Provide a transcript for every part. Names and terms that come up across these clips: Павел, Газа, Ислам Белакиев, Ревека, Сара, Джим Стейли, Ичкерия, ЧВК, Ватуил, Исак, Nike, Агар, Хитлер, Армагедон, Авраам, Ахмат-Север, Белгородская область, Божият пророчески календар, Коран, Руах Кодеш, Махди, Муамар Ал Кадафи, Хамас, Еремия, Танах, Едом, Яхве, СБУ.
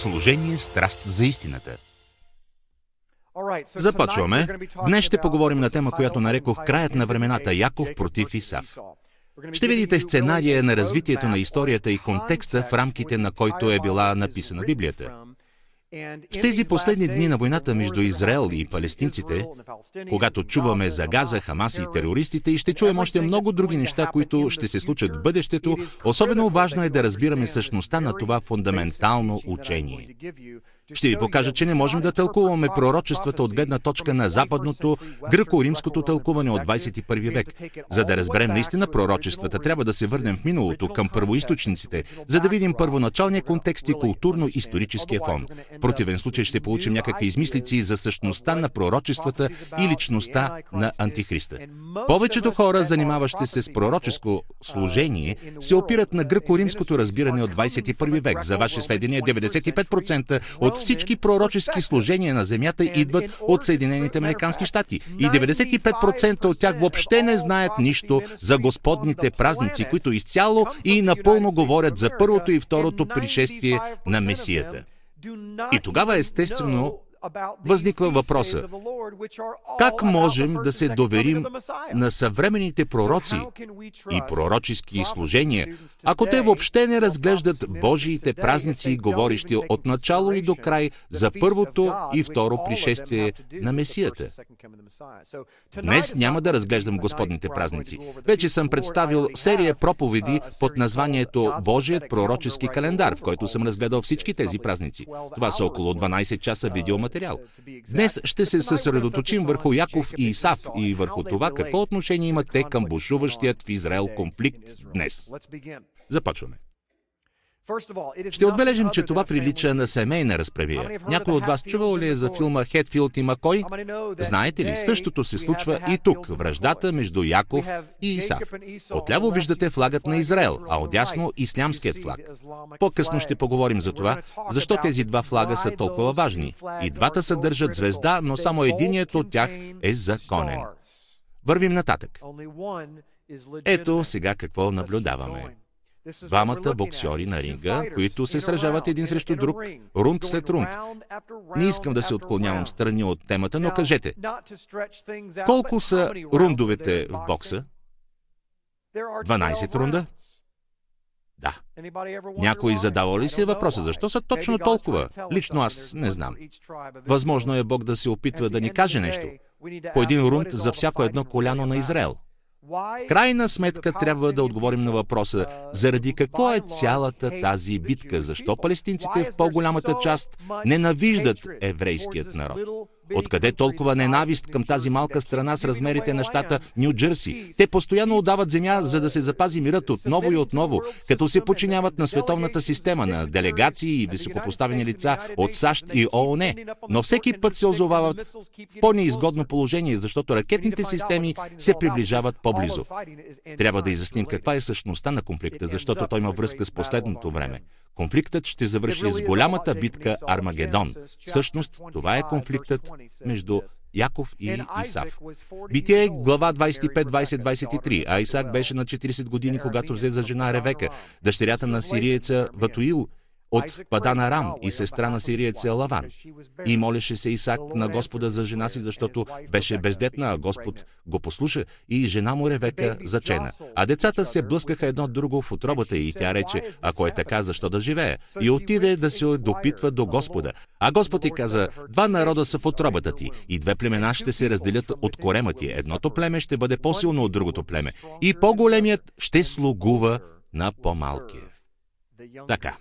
Служение с страст за истината. Започваме. Днес ще поговорим на тема, която нарекох краят на времената, Яков против Исав. Ще видите сценария на развитието на историята и контекста, в рамките на който е била написана Библията. В тези последни дни на войната между Израел и палестинците, когато чуваме за Газа, Хамас и терористите, и ще чуем още много други неща, които ще се случат в бъдещето, особено важно е да разбираме същността на това фундаментално учение. Ще ви покажа, че не можем да тълкуваме пророчествата от гледна точка на западното гръко-римското тълкуване от 21 век. За да разберем наистина пророчествата, трябва да се върнем в миналото, към първоизточниците, за да видим първоначалния контекст и културно-историческия фон. В противен случай ще получим някакви измислици за същността на пророчествата и личността на Антихриста. Повечето хора, занимаващи се с пророческо служение, се опират на гръко-римското разбиране от 21 век. За ваше сведение, 95% от всички пророчески служения на земята идват от Съединените американски щати и 95% от тях въобще не знаят нищо за Господните празници, които изцяло и напълно говорят за първото и второто пришествие на Месията. И тогава естествено възниква въпроса: как можем да се доверим на съвременните пророци и пророчески служения, ако те въобще не разглеждат Божиите празници, говорещи от начало и до край за първото и второ пришествие на Месията? Днес няма да разглеждам Господните празници. Вече съм представил серия проповеди под названието Божият пророчески календар, в който съм разгледал всички тези празници. Това са около 12 часа видеоматериал. Днес ще се съсредоточим върху Яков и Исав и върху това какво отношение имат те към бушуващият в Израел конфликт днес. Започваме. Ще отбележим, че това прилича на семейна разправия. Някой от вас чувал ли е за филма Хетфилд и Маккой? Знаете ли, същото се случва и тук, враждата между Яков и Исав. Отляво виждате флагът на Израел, а отдясно ислямският флаг. По-късно ще поговорим за това, защо тези два флага са толкова важни. И двата съдържат звезда, но само единият от тях е законен. Вървим нататък. Ето сега какво наблюдаваме. Двамата боксьори на ринга, които се сражават един срещу друг, рунд след рунд. Не искам да се отклонявам страни от темата, но кажете, колко са рундовете в бокса? 12 рунда? Да. Някой задава ли си въпроса, защо са точно толкова? Лично аз не знам. Възможно е Бог да се опитва да ни каже нещо. По един рунд за всяко едно коляно на Израел. В крайна сметка трябва да отговорим на въпроса, заради какво е цялата тази битка, защо палестинците в по-голямата част ненавиждат еврейският народ. Откъде толкова ненавист към тази малка страна с размерите на щата Ню Джерси? Те постоянно отдават земя, за да се запази мирът отново и отново, като се подчиняват на световната система, на делегации и високопоставени лица от САЩ и ООН. Но всеки път се озовават в по-неизгодно положение, защото ракетните системи се приближават по-близо. Трябва да изясним каква е същността на конфликта, защото той има връзка с последното време. Конфликтът ще завърши с голямата битка Армагедон. Всъщност, това е конфликтът между Яков и Исав. Битие глава 25-20-23, а Исак беше на 40 години, когато взе за жена Ревека, дъщерята на сириеца Ватуил от Падан Арам и сестра на сириеца Лаван. И молеше се Исак на Господа за жена си, защото беше бездетна, а Господ го послуша и жена му Ревека зачена. А децата се блъскаха едно друго в утробата и тя рече, ако е така, защо да живее? И отиде да се допитва до Господа. А Господ ти каза, два народа са в утробата ти и две племена ще се разделят от корема ти. Едното племе ще бъде по-силно от другото племе и по-големият ще слугува на по-малкия. Така.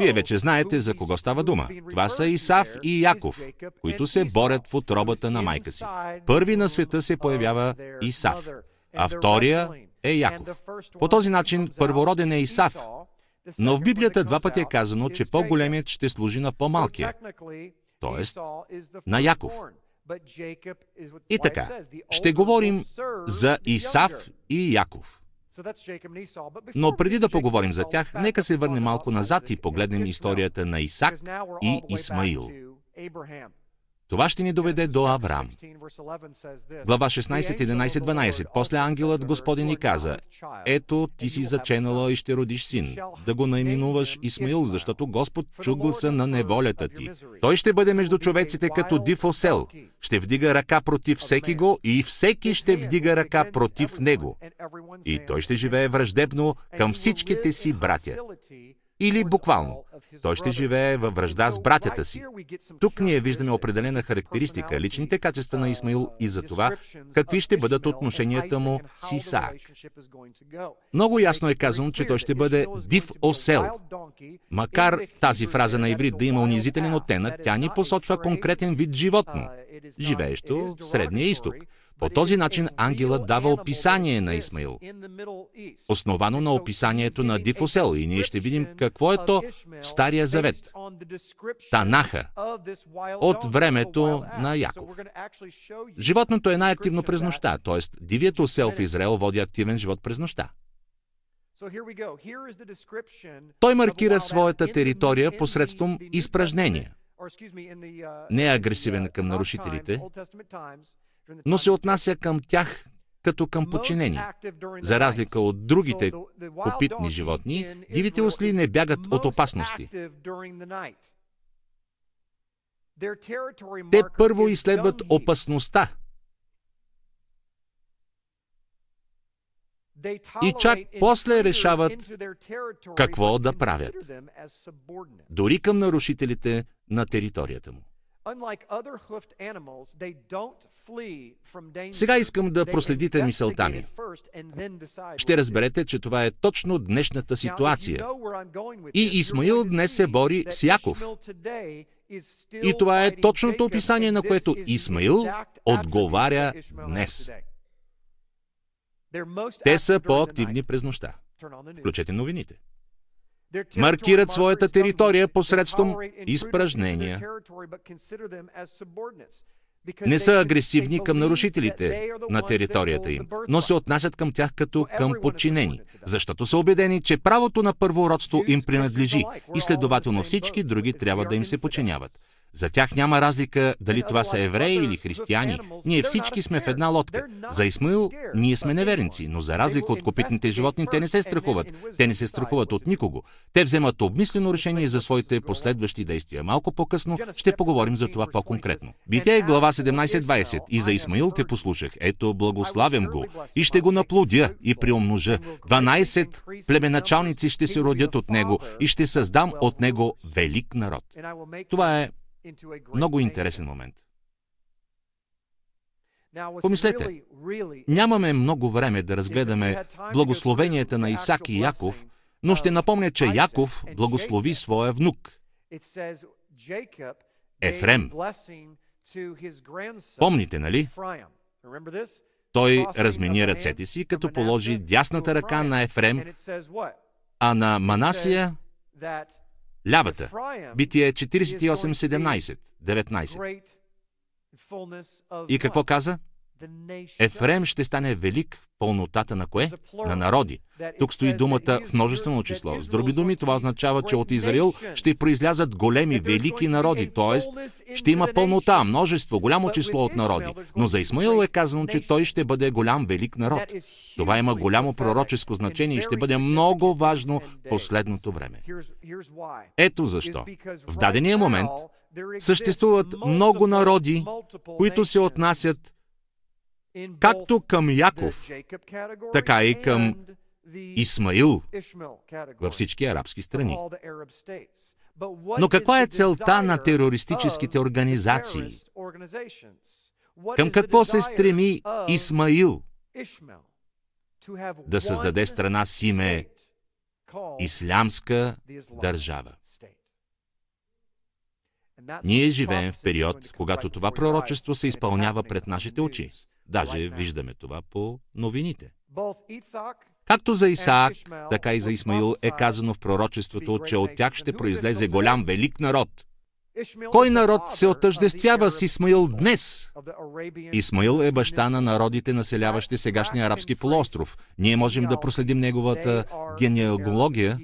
Вие вече знаете за кого става дума. Това са Исав и Яков, които се борят в утробата на майка си. Първи на света се появява Исав, а втория е Яков. По този начин първороден е Исав, но в Библията два пъти е казано, че по-големият ще служи на по-малкия, т.е. на Яков. И така, ще говорим за Исав и Яков. Но преди да поговорим за тях, нека се върнем малко назад и погледнем историята на Исак и Исмаил. Това ще ни доведе до Авраам. Глава 16, 11, 12. После ангелът Господен ни каза: „Ето, ти си заченала и ще родиш син. Да го наименуваш Исмаил, защото Господ чу гласа на неволята ти. Той ще бъде между човеците като див осел. Ще вдига ръка против всеки го и всеки ще вдига ръка против него. И той ще живее враждебно към всичките си братя.“ Или буквално, той ще живее във вражда с братята си. Тук ние виждаме определена характеристика, личните качества на Исмаил и за това какви ще бъдат отношенията му с Исаак. Много ясно е казано, че той ще бъде див осел. Макар тази фраза на иврит да има унизителен оттенък, тя ни посочва конкретен вид животно, живеещо в Средния изток. По този начин ангелът дава описание на Исмаил, основано на описанието на див осел, и ние ще видим какво е то в Стария Завет, Танаха, от времето на Яков. Животното е най-активно през нощта, т.е. дивият осел в Израел води активен живот през нощта. Той маркира своята територия посредством изпражнения. Не е агресивен към нарушителите, но се отнася към тях като към подчинени. За разлика от другите копитни животни, дивите осли не бягат от опасности. Те първо изследват опасността и чак после решават какво да правят, дори към нарушителите на територията му. Сега искам да проследите мисълта ми. Ще разберете, че това е точно днешната ситуация. И Исмаил днес се бори с Яков. И това е точното описание, на което Исмаил отговаря днес. Те са по-активни през нощта. Включете новините. Маркират своята територия посредством изпражнения. Не са агресивни към нарушителите на територията им, но се отнасят към тях като към подчинени, защото са убедени, че правото на първородство им принадлежи и следователно всички други трябва да им се подчиняват. За тях няма разлика дали това са евреи или християни. Ние всички сме в една лодка. За Исмаил ние сме неверници, но за разлика от копитните животни, те не се страхуват. Те не се страхуват от никого. Те вземат обмислено решение за своите последващи действия. Малко по-късно ще поговорим за това по-конкретно. Битие глава 17-20. И за Исмаил те послушах. Ето, благославям го и ще го наплодя и приумножа. 12 племеначалници ще се родят от него и ще създам от него велик народ. Това е много интересен момент. Помислете, нямаме много време да разгледаме благословенията на Исак и Яков, но ще напомня, че Яков благослови своя внук Ефрем. Помните, нали? Той размени ръцете си, като положи дясната ръка на Ефрем, а на Манасия лявата. Битие 48, 17, 19. И какво каза? Ефрем ще стане велик в пълнотата на кое? На народи. Тук стои думата в множествено число. С други думи, това означава, че от Израил ще произлязат големи, велики народи, т.е. ще има пълнота, множество, голямо число от народи. Но за Исмаил е казано, че той ще бъде голям, велик народ. Това има голямо пророческо значение и ще бъде много важно в последното време. Ето защо. В дадения момент съществуват много народи, които се отнасят както към Яков, така и към Исмаил във всички арабски страни. Но каква е целта на терористическите организации? Към какво се стреми Исмаил? Да създаде страна с име Ислямска държава. Ние живеем в период, когато това пророчество се изпълнява пред нашите очи. Даже виждаме това по новините. Както за Исаак, така и за Исмаил е казано в пророчеството, че от тях ще произлезе голям, велик народ. Кой народ се отъждествява с Исмаил днес? Исмаил е баща на народите, населяващи сегашния арабски полуостров. Ние можем да проследим неговата генеалогия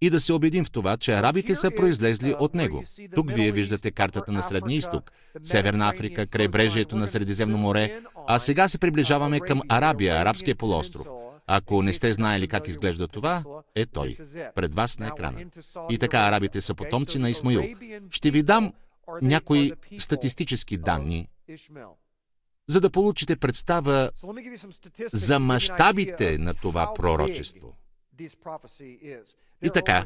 и да се убедим в това, че арабите са произлезли от него. Тук вие виждате картата на Средния изток, Северна Африка, крайбрежието на Средиземно море, а сега се приближаваме към Арабия, Арабския полуостров. Ако не сте знаели как изглежда това, е той. Пред вас на екрана. И така арабите са потомци на Исмаил. Ще ви дам някои статистически данни, за да получите представа за мащабите на това пророчество. И така,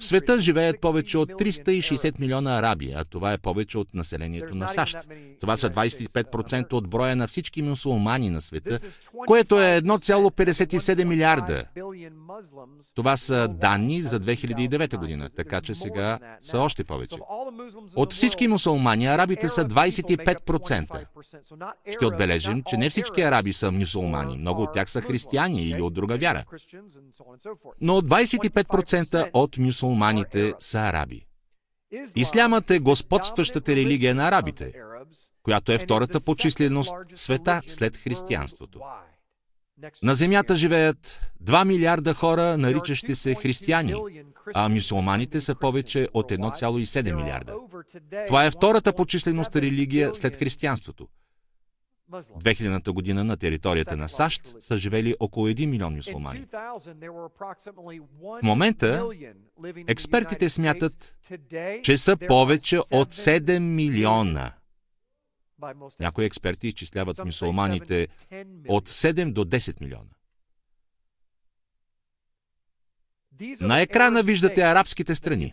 в света живеят повече от 360 милиона араби, а това е повече от населението на САЩ. Това са 25% от броя на всички мюсулмани на света, което е 1,57 милиарда. Това са данни за 2009 година, така че сега са още повече. От всички мюсулмани, арабите са 25%. Ще отбележим, че не всички араби са мюсулмани, много от тях са християни или от друга вяра. Но 25% от мюсулманите са араби. Ислямът е господстващата религия на арабите, която е втората по численост в света след християнството. На земята живеят 2 милиарда хора, наричащи се християни, а мюсулманите са повече от 1,7 милиарда. Това е втората по численост религия след християнството. 2000-та година на територията на САЩ са живели около 1 милион мюсулмани. В момента експертите смятат, че са повече от 7 милиона. Някои експерти изчисляват мюсулманите от 7 до 10 милиона. На екрана виждате арабските страни.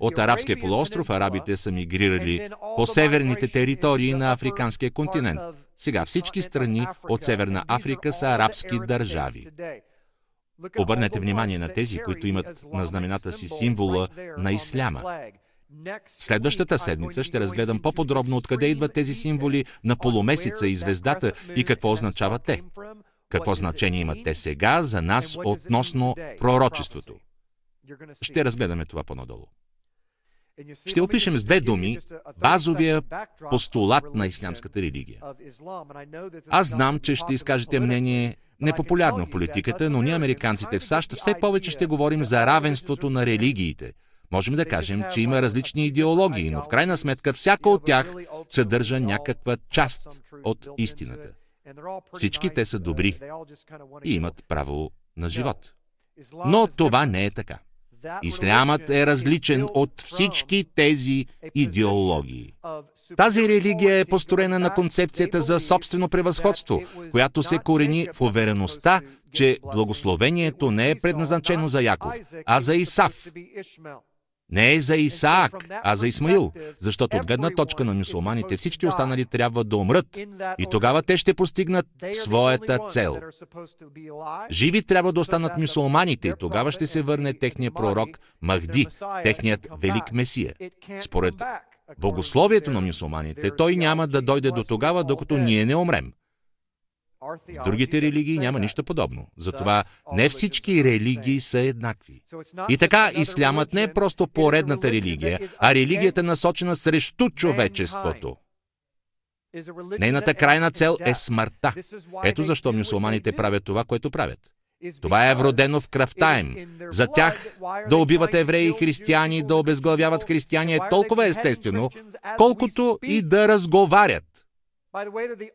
От Арабския полуостров арабите са мигрирали по северните територии на африканския континент. Сега всички страни от Северна Африка са арабски държави. Обърнете внимание на тези, които имат на знамената си символа на исляма. Следващата седмица ще разгледам по-подробно откъде идват тези символи на полумесеца и звездата и какво означават те. Какво значение имат те сега за нас относно пророчеството? Ще разгледаме това по-надолу. Ще опишем с 2 думи базовия постулат на ислямската религия. Аз знам, че ще изкажете мнение непопулярно в политиката, но ние, американците в САЩ, все повече ще говорим за равенството на религиите. Можем да кажем, че има различни идеологии, но в крайна сметка всяка от тях съдържа някаква част от истината. Всички те са добри и имат право на живот. Но това не е така. Ислямът е различен от всички тези идеологии. Тази религия е построена на концепцията за собствено превъзходство, която се корени в увереността, че благословението не е предназначено за Яков, а за Исав. Не е за Исаак, а за Исмаил, защото от гледна точка на мюсулманите всички останали трябва да умрат и тогава те ще постигнат своята цел. Живи трябва да останат мюсулманите и тогава ще се върне техният пророк Махди, техният велик Месия. Според богословието на мюсулманите, той няма да дойде до тогава, докато ние не умрем. В другите религии няма нищо подобно. Затова не всички религии са еднакви. И така, ислямът не е просто поредната религия, а религията насочена срещу човечеството. Нейната крайна цел е смъртта. Ето защо мюсулманите правят това, което правят. Това е вродено в кръвта им. За тях да убиват евреи и християни, да обезглавяват християни е толкова естествено, колкото и да разговарят.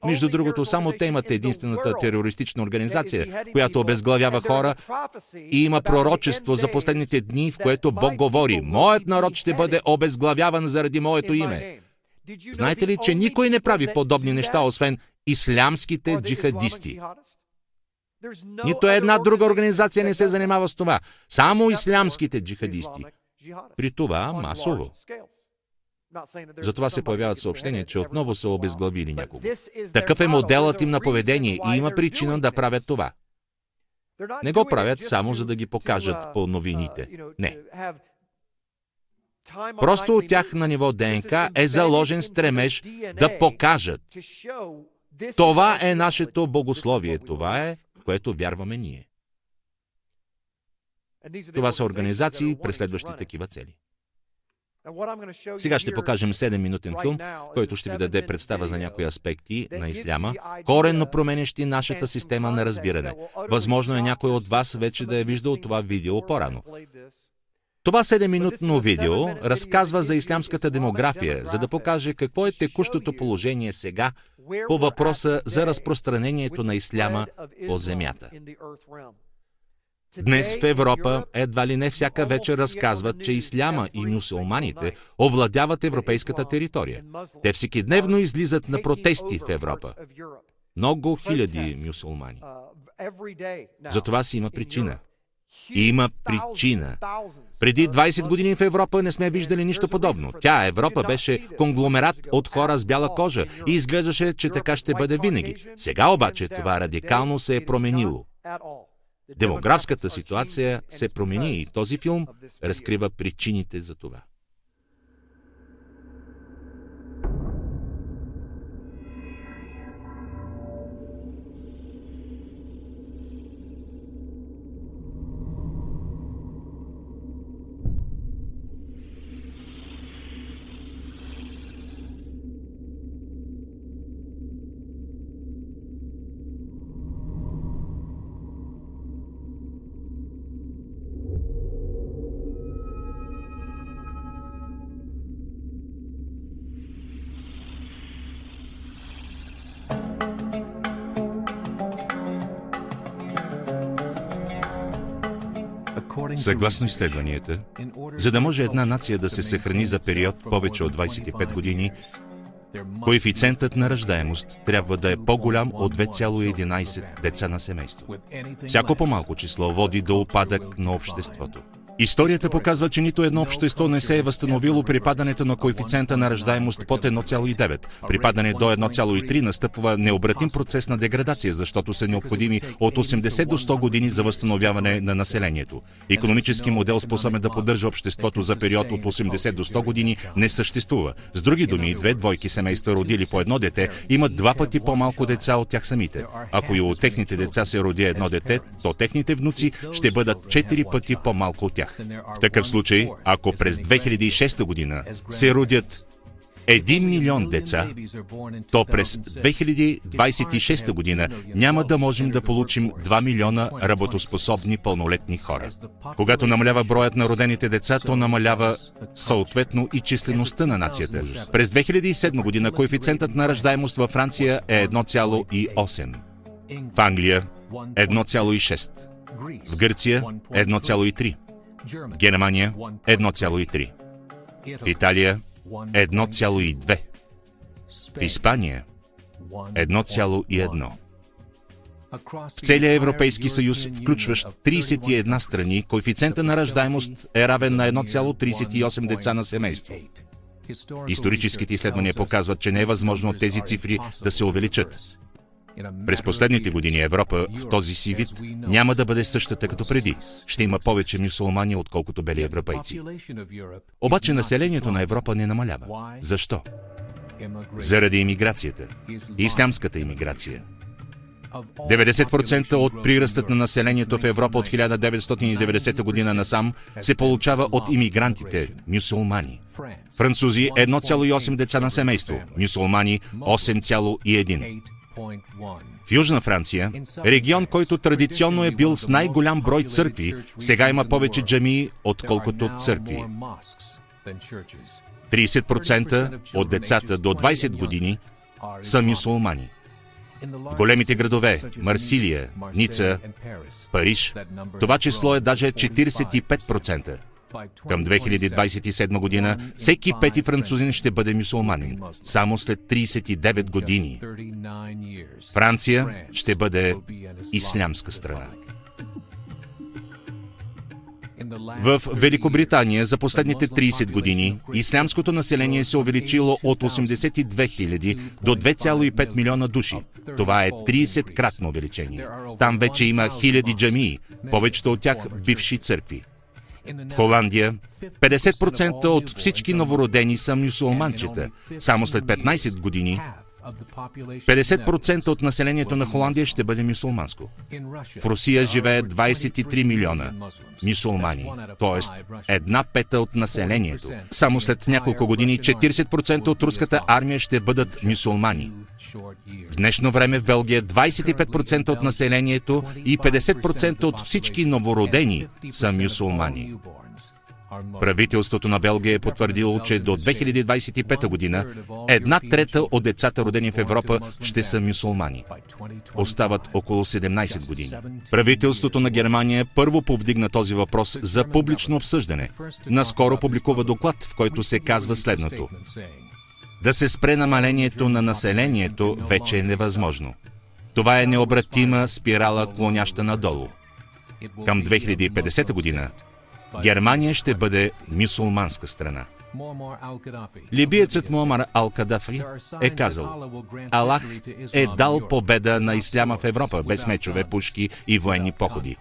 Между другото, само те имат единствената терористична организация, която обезглавява хора и има пророчество за последните дни, в което Бог говори: «Моят народ ще бъде обезглавяван заради моето име». Знаете ли, че никой не прави подобни неща, освен ислямските джихадисти? Нито една друга организация не се занимава с това. Само ислямските джихадисти. При това масово. Затова се появяват съобщения, че отново са обезглавили някого. Такъв е моделът им на поведение и има причина да правят това. Не го правят само за да ги покажат по новините. Не. Просто от тях на ниво ДНК е заложен стремеж да покажат. Това е нашето богословие, това е, в което вярваме ние. Това са организации, преследващи такива цели. Сега ще покажем 7-минутен филм, който ще ви даде представа за някои аспекти на исляма, коренно променящи нашата система на разбиране. Възможно е някой от вас вече да е виждал това видео по-рано. Това 7-минутно видео разказва за ислямската демография, за да покаже какво е текущото положение сега по въпроса за разпространението на исляма по земята. Днес в Европа едва ли не всяка вечер разказват, че исляма и мюсюлманите овладяват европейската територия. Те всекидневно излизат на протести в Европа. Много хиляди мюсюлмани. За това си има причина. И има причина. Преди 20 години в Европа не сме виждали нищо подобно. Тя, Европа, беше конгломерат от хора с бяла кожа и изглеждаше, че така ще бъде винаги. Сега обаче това радикално се е променило. Демографската ситуация се промени и този филм разкрива причините за това. Съгласно изследванията, за да може една нация да се съхрани за период повече от 25 години, коефициентът на раждаемост трябва да е по-голям от 2,11 деца на семейство. Всяко по-малко число води до упадък на обществото. Историята показва, че нито едно общество не се е възстановило при падането на коефициента на раждаемост под 1,9. При падане до 1,3 настъпва необратим процес на деградация, защото са необходими от 80 до 100 години за възстановяване на населението. Икономически модел, способен да поддържа обществото за период от 80 до 100 години, не съществува. С други думи, две двойки семейства, родили по едно дете, имат два пъти по-малко деца от тях самите. Ако и от техните деца се роди едно дете, то техните внуци ще бъдат 4 пъти по-малко от тях. В такъв случай, ако през 2006 година се родят 1 милион деца, то през 2026 година няма да можем да получим 2 милиона работоспособни пълнолетни хора. Когато намалява броят на родените деца, то намалява съответно и числеността на нацията. През 2007 година коефициентът на раждаемост във Франция е 1,8, в Англия 1,6, в Гърция 1,3. В Германия 1,3. В Италия 1,2. В Испания 1,1. В целия Европейски съюз, включващ 31 страни, коефициента на раждаемост е равен на 1,38 деца на семейство. Историческите изследвания показват, че не е възможно тези цифри да се увеличат. През последните години Европа в този си вид няма да бъде същата като преди. Ще има повече мюсулмани, отколкото бели европейци. Обаче населението на Европа не намалява. Защо? Заради имиграцията. Ислямската имиграция. 90% от прирастът на населението в Европа от 1990 година насам се получава от имигрантите, мюсулмани. Французи 1,8 деца на семейство, мюсулмани 8,1. В Южна Франция, регион, който традиционно е бил с най-голям брой църкви, сега има повече джамии, отколкото църкви. 30% от децата до 20 години са мюсулмани. В големите градове – Марсилия, Ница, Париж, това число е даже 45%. Към 2027 година всеки пети французин ще бъде мюсулманин, само след 39 години. Франция ще бъде ислямска страна. В Великобритания за последните 30 години ислямското население се увеличило от 82 000 до 2,5 милиона души. Това е 30-кратно увеличение. Там вече има хиляди джамии, повечето от тях бивши църкви. В Холандия 50% от всички новородени са мюсулманчета. Само след 15 години 50% от населението на Холандия ще бъде мюсулманско. В Русия живеят 23 милиона мюсулмани, т.е. 1/5 от населението. Само след няколко години 40% от руската армия ще бъдат мюсулмани. В днешно време в Белгия 25% от населението и 50% от всички новородени са мюсулмани. Правителството на Белгия е потвърдило, че до 2025 година 1/3 от децата, родени в Европа, ще са мюсулмани. Остават около 17 години. Правителството на Германия първо повдигна този въпрос за публично обсъждане. Наскоро публикува доклад, в който се казва следното: да се спре намалението на населението вече е невъзможно. Това е необратима спирала, клоняща надолу. Към 2050 година Германия ще бъде мюсулманска страна. Либиецът Муамар Ал Кадафи е казал: Аллах е дал победа на исляма в Европа без мечове, пушки и военни походи.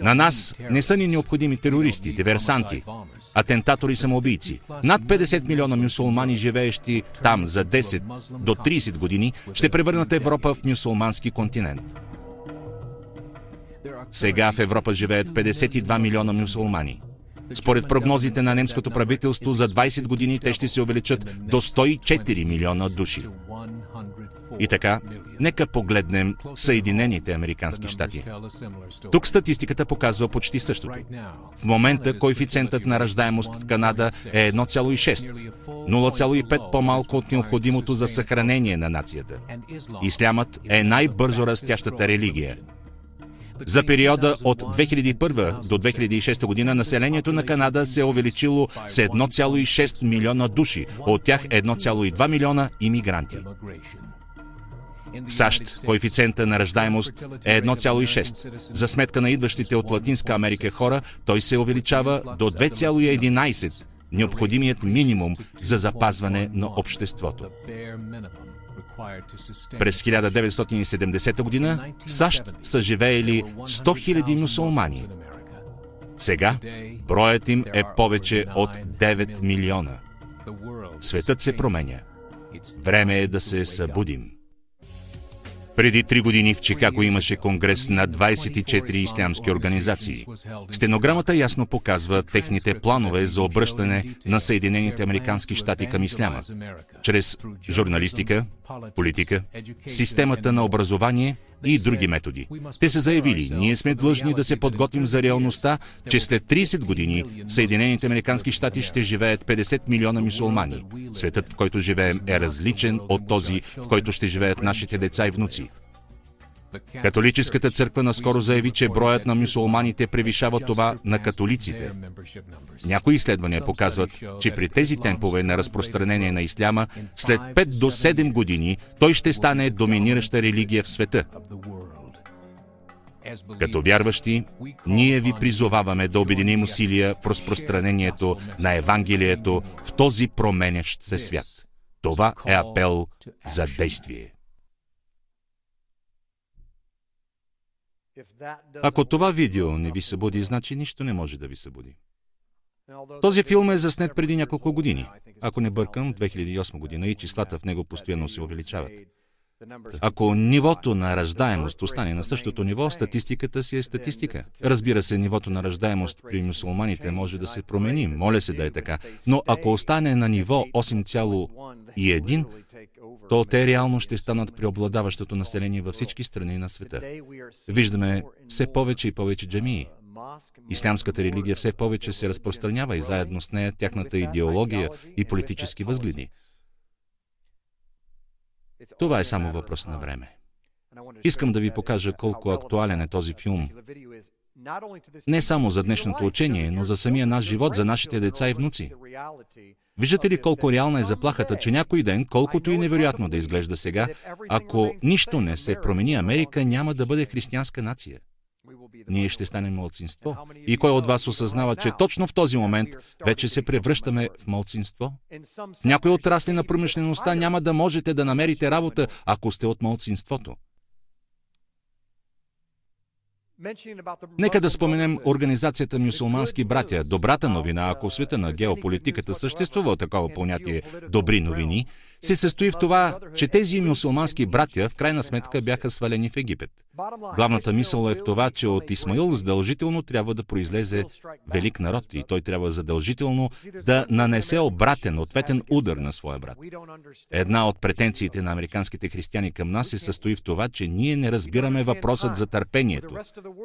На нас не са ни необходими терористи, диверсанти, атентатори и самоубийци. Над 50 милиона мюсулмани, живеещи там за 10 до 30 години, ще превърнат Европа в мюсулмански континент. Сега в Европа живеят 52 милиона мюсулмани. Според прогнозите на немското правителство, за 20 години те ще се увеличат до 104 милиона души. И така, нека погледнем Съединените американски щати. Тук статистиката показва почти същото. В момента коефициентът на раждаемост в Канада е 1,6, 0,5 по-малко от необходимото за съхранение на нацията. Ислямът е най-бързо растящата религия. За периода от 2001 до 2006 година населението на Канада се е увеличило с 1,6 милиона души, от тях 1,2 милиона имигранти. В САЩ коефициента на раждаемост е 1,6. За сметка на идващите от Латинска Америка хора, той се увеличава до 2,11, необходимият минимум за запазване на обществото. През 1970 година в САЩ са живеели 100 000 мюсулмани. Сега броят им е повече от 9 милиона. Светът се променя. Време е да се събудим. Преди 3 години в Чикаго имаше конгрес на 24 ислямски организации. Стенограмата ясно показва техните планове за обръщане на Съединените американски щати към исляма чрез журналистика, политика, системата на образование и други методи. Те са заявили: ние сме длъжни да се подготвим за реалността, че след 30 години в Съединените американски щати ще живеят 50 милиона мюсулмани. Светът, в който живеем, е различен от този, в който ще живеят нашите деца и внуци. Католическата църква наскоро заяви, че броят на мюсулманите превишава това на католиците. Някои изследвания показват, че при тези темпове на разпространение на исляма, след 5 до 7 години той ще стане доминираща религия в света. Като вярващи, ние ви призоваваме да обединим усилия в разпространението на Евангелието в този променящ се свят. Това е апел за действие. Ако това видео не ви събуди, значи нищо не може да ви събуди. Този филм е заснет преди няколко години. Ако не бъркам, 2008 година, и числата в него постоянно се увеличават. Ако нивото на раждаемост остане на същото ниво, статистиката си е статистика. Разбира се, нивото на раждаемост при мюсулманите може да се промени, моля се да е така, но ако остане на ниво 8,1, то те реално ще станат преобладаващото население във всички страни на света. Виждаме все повече и повече джамии. Ислямската религия все повече се разпространява и заедно с нея тяхната идеология и политически възгледи. Това е само въпрос на време. Искам да ви покажа колко актуален е този филм. Не само за днешното учение, но за самия наш живот, за нашите деца и внуци. Виждате ли колко реална е заплахата, че някой ден, колкото и невероятно да изглежда сега, ако нищо не се промени, Америка няма да бъде християнска нация. Ние ще станем малцинство. И кой от вас осъзнава, че точно в този момент вече се превръщаме в малцинство? В някои отрасли на промишлеността няма да можете да намерите работа, ако сте от малцинството. Нека да споменем организацията Мюсулмански братя. Добрата новина, ако в света на геополитиката съществува такова понятие „добри новини“, се състои в това, че тези мюсюлмански братя в крайна сметка бяха свалени в Египет. Главната мисъл е в това, че от Исмаил задължително трябва да произлезе велик народ и той трябва задължително да нанесе обратен, ответен удар на своя брат. Една от претенциите на американските християни към нас се състои в това, че ние не разбираме въпросът за търпението.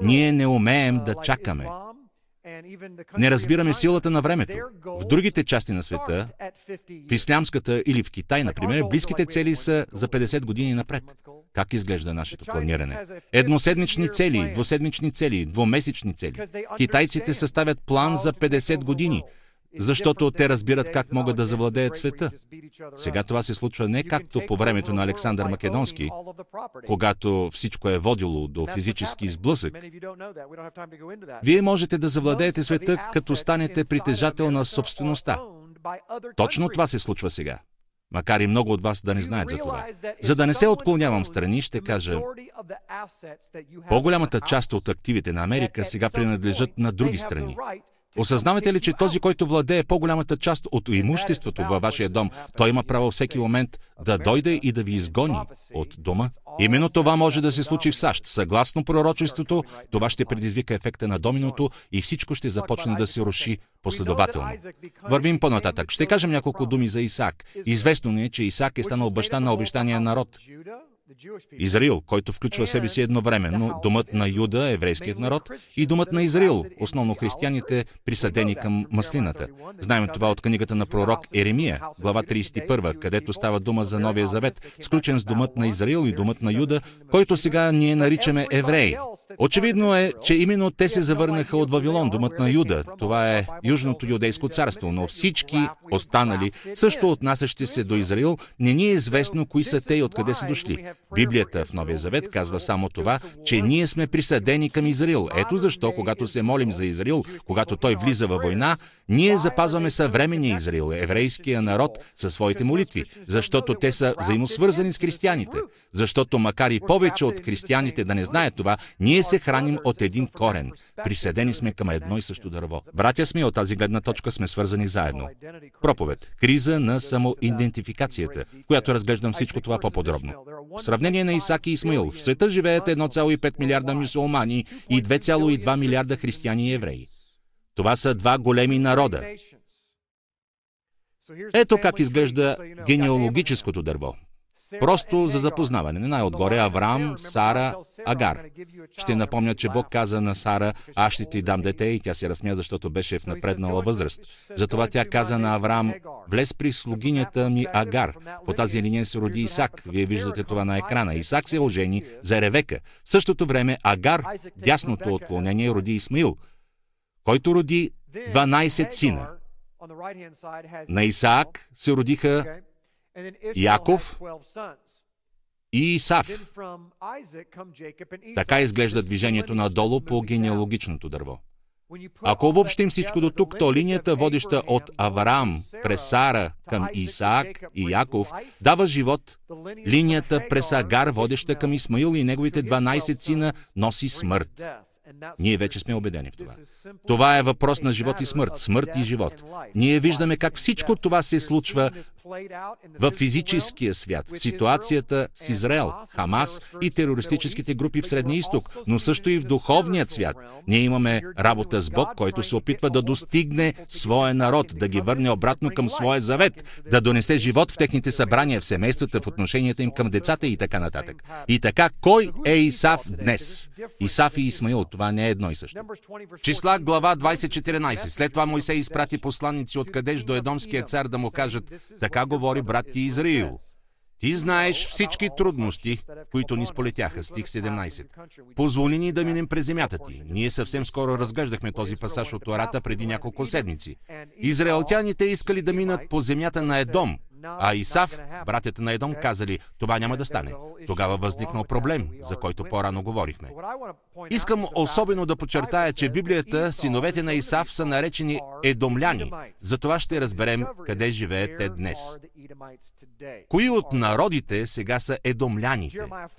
Ние не умеем да чакаме. Не разбираме силата на времето. В другите части на света, в ислямската или в Китай, например, близките цели са за 50 години напред. Как изглежда нашето планиране? Едноседмични цели, двуседмични цели, двумесечни цели. Китайците съставят план за 50 години, защото те разбират как могат да завладеят света. Сега това се случва не както по времето на Александър Македонски, когато всичко е водило до физически сблъсък. Вие можете да завладеете света, като станете притежател на собствеността. Точно това се случва сега. Макар и много от вас да не знаят за това. За да не се отклонявам страни, ще кажа, по-голямата част от активите на Америка сега принадлежат на други страни. Осъзнавате ли, че този, който владее по-голямата част от имуществото във вашия дом, той има право всеки момент да дойде и да ви изгони от дома? Именно това може да се случи в САЩ. Съгласно пророчеството, това ще предизвика ефекта на доминото и всичко ще започне да се руши последователно. Вървим по-нататък. Ще кажем няколко думи за Исак. Известно ни е, че Исак е станал баща на обещания народ. Израил, който включва в себе си едновременно домът на Юда, еврейският народ, и домът на Израил, основно християните, присъдени към маслината. Знаем това от книгата на пророк Еремия, глава 31, където става дума за Новия Завет, сключен с домът на Израил и домът на Юда, който сега ние наричаме евреи. Очевидно е, че именно те се завърнаха от Вавилон, домът на Юда. Това е Южното юдейско царство, но всички останали, също отнасящи се до Израил, не ни е известно кои са те и откъде са дошли. Библията в Новия Завет казва само това, че ние сме присъдени към Израил. Ето защо, когато се молим за Израил, когато той влиза във война, ние запазваме съвременния Израил, еврейския народ, със своите молитви, защото те са взаимосвързани с християните. Защото макар и повече от християните да не знаят това, ние се храним от един корен. Присъдени сме към едно и също дърво. Братя сме, от тази гледна точка сме свързани заедно. Проповед. Криза на самоидентификацията, която разглеждам всичко това по-подробно. В сравнение на Исак и Исмаил, в света живеят 1,5 милиарда мюсюлмани и 2,2 милиарда християни и евреи. Това са два големи народа. Ето как изглежда генеалогическото дърво. Просто за запознаване. Най-отгоре Авраам, Сара, Агар. Ще напомня, че Бог каза на Сара, аз ще ти дам дете, и тя се разсмя, защото беше в напреднала възраст. Затова тя каза на Авраам, влез при слугинята ми Агар. По тази линия се роди Исак. Вие виждате това на екрана. Исак се ожени за Ревека. В същото време Агар, дясното отклонение, роди Исмаил, който роди 12 сина. На Исаак се родиха Яков и Исав. Така изглежда движението надолу по генеалогичното дърво. Ако обобщим всичко до тук, то линията, водеща от Авраам през Сара към Исаак и Яков, дава живот. Линията през Агар, водеща към Исмаил и неговите 12 сина, носи смърт. Ние вече сме убедени в това. Това е въпрос на живот и смърт. Смърт и живот. Ние виждаме как всичко това се случва в физическия свят, в ситуацията с Израел, Хамас и терористическите групи в Средния изток, но също и в духовният свят. Ние имаме работа с Бог, който се опитва да достигне своя народ, да ги върне обратно към своя завет, да донесе живот в техните събрания, в семействата, в отношенията им към децата и така нататък. И така, кой е Исав днес? Исав и Исмаил, това не е едно и също. Числа глава 20:14. След това Мойсей изпрати посланици от Кадеш до едомския цар да му кажат, така говори брат ти Израил. Ти знаеш всички трудности, които ни сполетяха. Стих 17. Позволи ни да минем през земята ти. Ние съвсем скоро разглеждахме този пасаж от Тората преди няколко седмици. Израелтяните искали да минат по земята на Едом, а Исав, братята на Едом, казали, това няма да стане. Тогава възникнал проблем, за който по-рано говорихме. Искам особено да подчертая, че в Библията синовете на Исав са наречени едомляни. Затова ще разберем къде живеят те днес. Кои от народите сега са едомляните?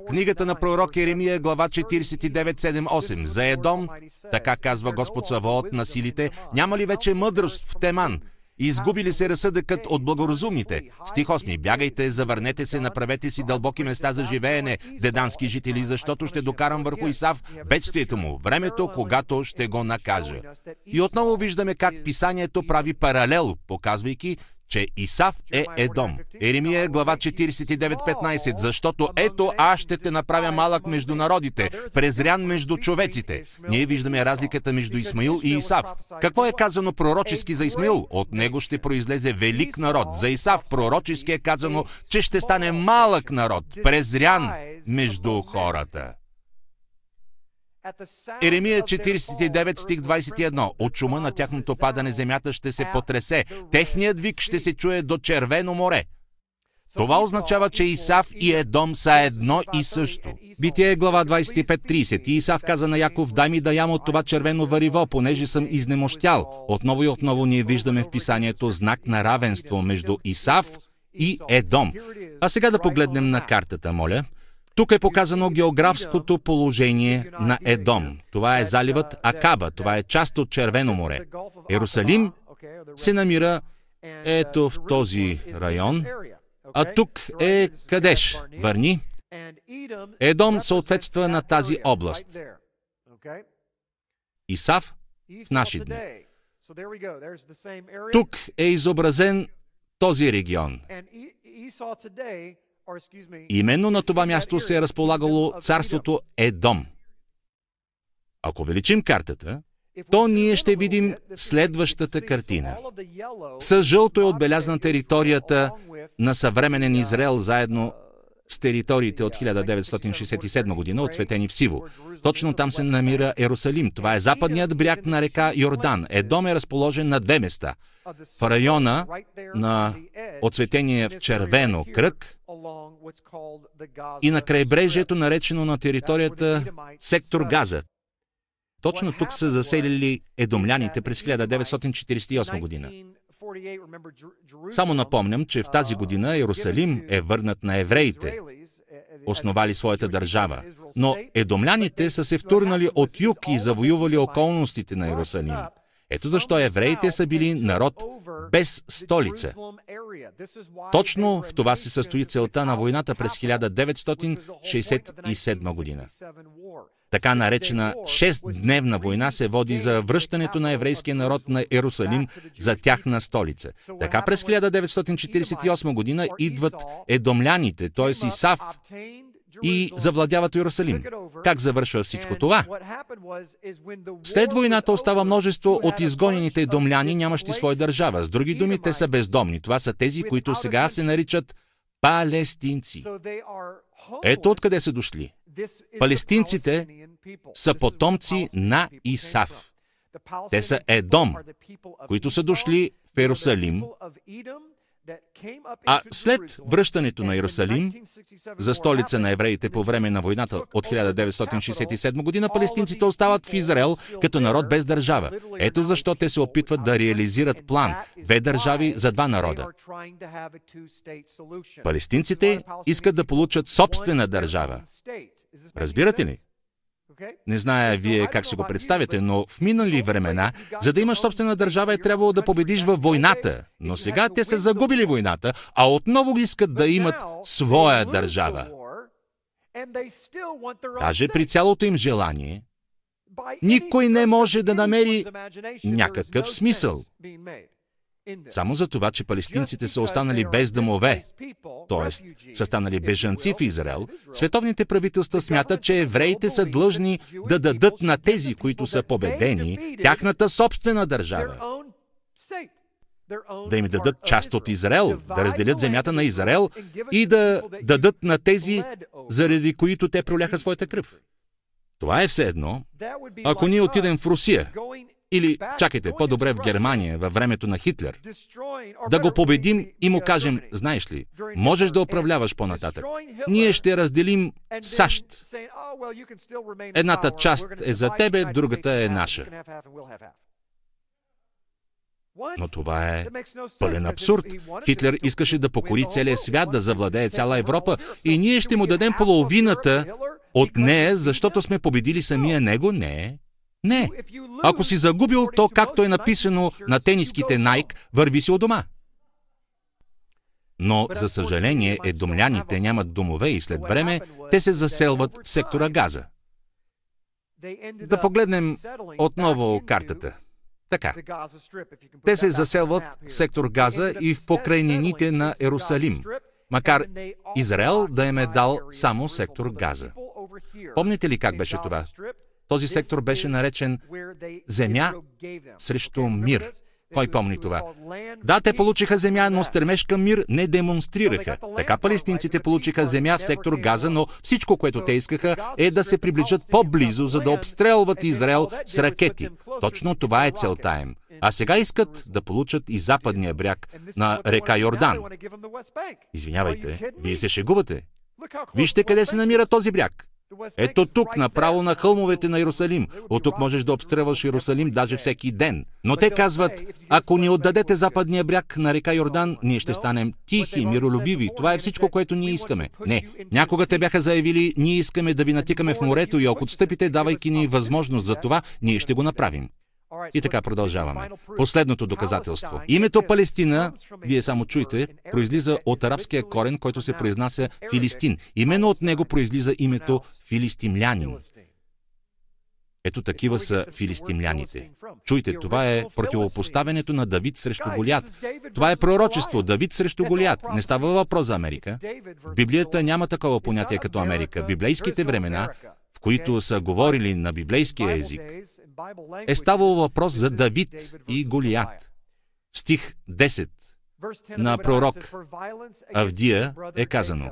Книгата на пророк Еремия, глава 49:7-8. За Едом, така казва Господ Саваоф на силите, няма ли вече мъдрост в Теман? Изгубили се разсъдъкът от благоразумните. Стих 8. Бягайте, завърнете се, направете си дълбоки места за живеене, дедански жители, защото ще докарам върху Исав бедствието му, времето, когато ще го накажа. И отново виждаме как писанието прави паралел, показвайки, че Исав е Едом. Еремия глава 49:15. Защото ето аз ще те направя малък между народите, презрян между човеците. Ние виждаме разликата между Исмаил и Исав. Какво е казано пророчески за Исмаил? От него ще произлезе велик народ. За Исав пророчески е казано, че ще стане малък народ, презрян между хората. Еремия 49 стих 21. От шума на тяхното падане земята ще се потресе. Техният вик ще се чуе до Червено море. Това означава, че Исав и Едом са едно и също. Битие глава 25:30. И Исав каза на Яков: дай ми да ям от това червено вариво, понеже съм изнемощял. Отново и отново ние виждаме в писанието знак на равенство между Исав и Едом. А сега да погледнем на картата, моля. Тук е показано географското положение на Едом. Това е заливът Акаба, това е част от Червено море. Йерусалим се намира ето в този район, а тук е Кадеш, Върни. Едом съответства на тази област. Исав в наши дни. Тук е изобразен този регион. Именно на това място се е разполагало царството Едом. Ако увеличим картата, то ние ще видим следващата картина. С жълто е отбелязана територията на съвременен Израел, заедно с териториите от 1967 година, отцветени в сиво. Точно там се намира Йерусалим. Това е западният бряг на река Йордан. Едом е разположен на две места. В района на отцветение в червено кръг и на крайбрежието, наречено на територията сектор Газа. Точно тук са заселили едомляните през 1948 година. Само напомням, че в тази година Йерусалим е върнат на евреите, основали своята държава. Но едомляните са се втурнали от юг и завоювали околностите на Йерусалим. Ето защо евреите са били народ без столица. Точно в това се състои целта на войната през 1967 година. Така наречена 6-дневна война се води за връщането на еврейския народ на Йерусалим за тяхна столица. Така през 1948 година идват едомляните, т.е. Исав, и завладяват Йерусалим. Как завършва всичко това? След войната остава множество от изгонените едомляни, нямащи своя държава. С други думи, те са бездомни. Това са тези, които сега се наричат палестинци. Ето откъде са дошли. Палестинците са потомци на Исав. Те са Едом, които са дошли в Йерусалим, а след връщането на Йерусалим за столица на евреите по време на войната от 1967 година, палестинците остават в Израел като народ без държава. Ето защо те се опитват да реализират план две държави за два народа. Палестинците искат да получат собствена държава. Разбирате ли? Не зная вие как си го представяте, но в минали времена, за да имаш собствена държава, е трябвало да победиш във войната. Но сега те са загубили войната, а отново искат да имат своя държава. Даже при цялото им желание, никой не може да намери някакъв смисъл. Само за това, че палестинците са останали без домове, т.е. са станали бежанци в Израел, световните правителства смятат, че евреите са длъжни да дадат на тези, които са победени, тяхната собствена държава. Да им дадат част от Израел, да разделят земята на Израел и да дадат на тези, заради които те проляха своята кръв. Това е все едно, ако ние отидем в Русия, или, чакайте, по-добре в Германия, във времето на Хитлер, да го победим и му кажем: знаеш ли, можеш да управляваш по-нататък. Ние ще разделим САЩ. Едната част е за тебе, другата е наша. Но това е пълен абсурд. Хитлер искаше да покори целия свят, да завладее цяла Европа, и ние ще му дадем половината от нея, защото сме победили самия него? Не. Не. Ако си загубил, то както е написано на тениските Nike, върви си от дома. Но, за съжаление, едомляните нямат домове и след време те се заселват в сектора Газа. Да погледнем отново картата. Така. Те се заселват в сектор Газа и в покрайнините на Ерусалим, макар Израел да им е дал само сектор Газа. Помните ли как беше това? Този сектор беше наречен земя срещу мир. Кой помни това? Да, те получиха земя, но стремеж към мир не демонстрираха. Така палестинците получиха земя в сектор Газа, но всичко, което те искаха, е да се приближат по-близо, за да обстрелват Израел с ракети. Точно това е целта им. А сега искат да получат и западния бряг на река Йордан. Извинявайте, вие се шегувате. Вижте къде се намира този бряг. Ето тук, направо на хълмовете на Йерусалим. От тук можеш да обстрелваш Йерусалим даже всеки ден. Но те казват, ако ни отдадете западния бряг на река Йордан, ние ще станем тихи, миролюбиви. Това е всичко, което ние искаме. Не, някога те бяха заявили, ние искаме да ви натикаме в морето и ако отстъпите, давайки ни възможност за това, ние ще го направим. И така продължаваме. Последното доказателство. Името Палестина, вие само чуйте, произлиза от арабския корен, който се произнася Филистин. Именно от него произлиза името филистимлянин. Ето такива са филистимляните. Чуйте, това е противопоставянето на Давид срещу Голиат. Това е пророчество, Давид срещу Голиат. Не става въпрос за Америка. В Библията няма такова понятие като Америка. В библейските времена, в които са говорили на библейския език, е ставало въпрос за Давид и Голиат. В стих 10 на пророк Авдия е казано: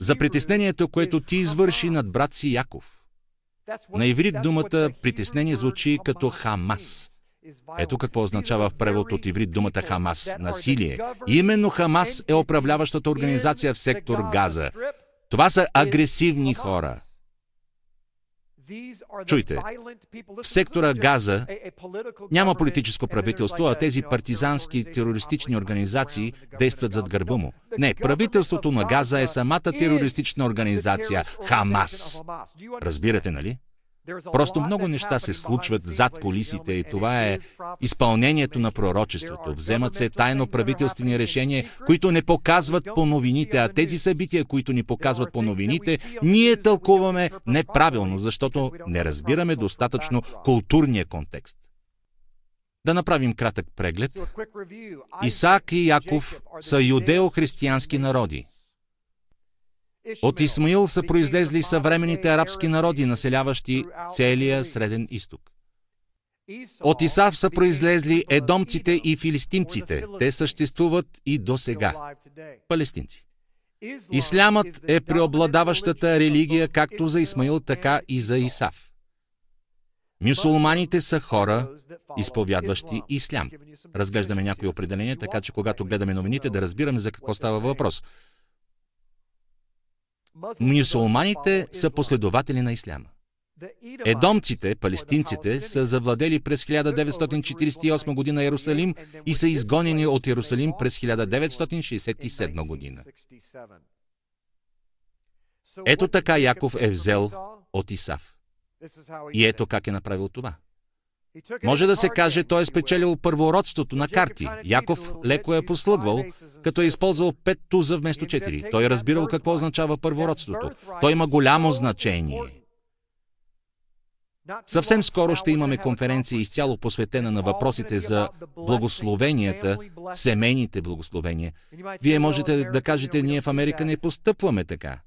за притеснението, което ти извърши над брат си Яков. На иврит думата притеснение звучи като Хамас. Ето какво означава в превод от иврит думата Хамас – насилие. И именно Хамас е управляващата организация в сектор Газа. Това са агресивни хора. Чуйте, в сектора Газа няма политическо правителство, а тези партизански терористични организации действат зад гърба му. Не, правителството на Газа е самата терористична организация Хамас. Разбирате, нали? Просто много неща се случват зад кулисите и това е изпълнението на пророчеството. Вземат се тайно правителствени решения, които не показват по новините, а тези събития, които ни показват по новините, ние тълкуваме неправилно, защото не разбираме достатъчно културния контекст. Да направим кратък преглед. Исак и Яков са юдео-християнски народи. От Исмаил са произлезли съвременните арабски народи, населяващи целия Среден изток. От Исав са произлезли едомците и филистимците. Те съществуват и до сега. Палестинци. Ислямът е преобладаващата религия както за Исмаил, така и за Исав. Мюсулманите са хора, изповядващи ислям. Разглеждаме някои определения, така че когато гледаме новините, да разбираме за какво става въпрос. Мюсулманите са последователи на исляма. Едомците, палестинците, са завладели през 1948 година Йерусалим и са изгонени от Йерусалим през 1967 година. Ето така Яков е взел от Исав. И ето как е направил това. Може да се каже, той е спечелил първородството на карти. Яков леко е послъгвал, като е използвал 5 туза вместо 4. Той е разбирал какво означава първородството. Той има голямо значение. Съвсем скоро ще имаме конференция изцяло посветена на въпросите за благословенията, семейните благословения. Вие можете да кажете, ние в Америка не постъпваме така.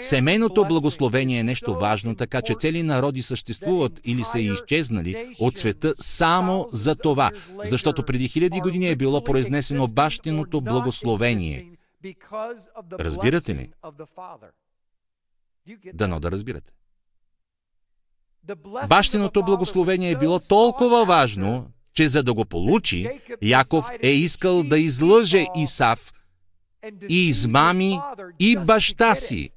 Семейното благословение е нещо важно, така че цели народи съществуват или са изчезнали от света само за това, защото преди 1000 години е било произнесено бащиното благословение. Разбирате ли? Дано да разбирате. Бащиното благословение е било толкова важно, че за да го получи, Яков е искал да излъже Исав и измами и баща си.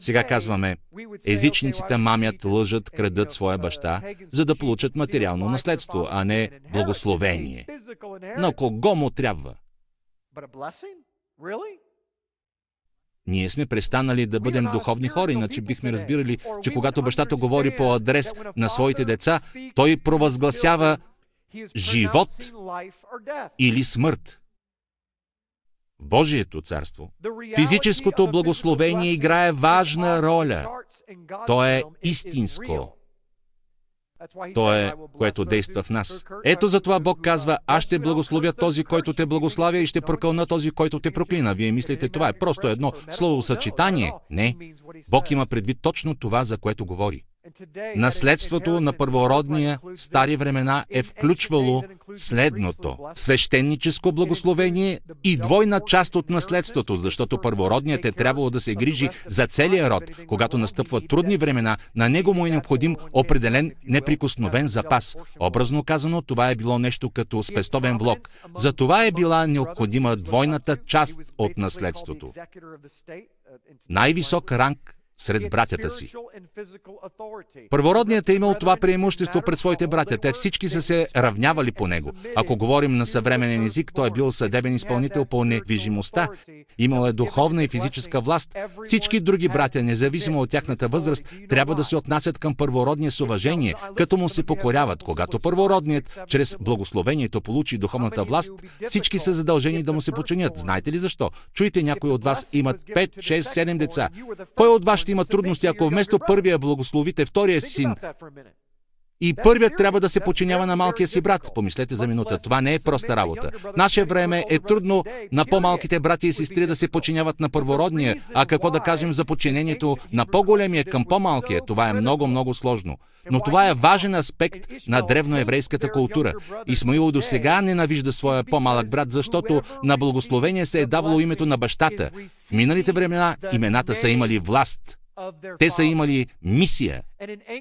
Сега казваме, езичниците мамят, лъжат, крадат своя баща, за да получат материално наследство, а не благословение. Но кого му трябва? Ние сме престанали да бъдем духовни хора, иначе бихме разбирали, че когато бащата говори по адрес на своите деца, той провъзгласява живот или смърт. Божието царство, физическото благословение играе важна роля. То е истинско. То е, което действа в нас. Ето затова Бог казва, аз ще благословя този, който те благославя, и ще прокълна този, който те проклина. Вие мислите, това е просто едно словосъчетание? Не. Бог има предвид точно това, за което говори. Наследството на първородния в стари времена е включвало следното: свещеническо благословение и двойна част от наследството, защото първородният е трябвало да се грижи за целия род. Когато настъпват трудни времена, на него му е необходим определен неприкосновен запас. Образно казано, това е било нещо като спестовен влог. За това е била необходима двойната част от наследството. Най-висок ранг сред братята си. Първородният е имал това преимущество пред своите братя. Те всички са се равнявали по него. Ако говорим на съвременен език, той е бил съдебен изпълнител по недвижимостта. Имал е духовна и физическа власт. Всички други братя, независимо от тяхната възраст, трябва да се отнасят към първородния с уважение, като му се покоряват. Когато първородният чрез благословението получи духовната власт, всички са задължени да му се подчинят. Знаете ли защо? Чуйте, някои от вас имат 5, 6, 7 деца. Кой от вас ще има трудности, ако вместо първия благословите втория син и първият трябва да се подчинява на малкия си брат? Помислете за минута. Това не е проста работа. В наше време е трудно на по-малките брати и сестри да се подчиняват на първородния, а какво да кажем за подчинението на по-големия към по-малкия? Това е много, много сложно. Но това е важен аспект на древноеврейската култура. Исмаил до сега ненавижда своя по-малък брат, защото на благословение се е давало името на бащата. В миналите времена имената са имали власт. Те са имали мисия.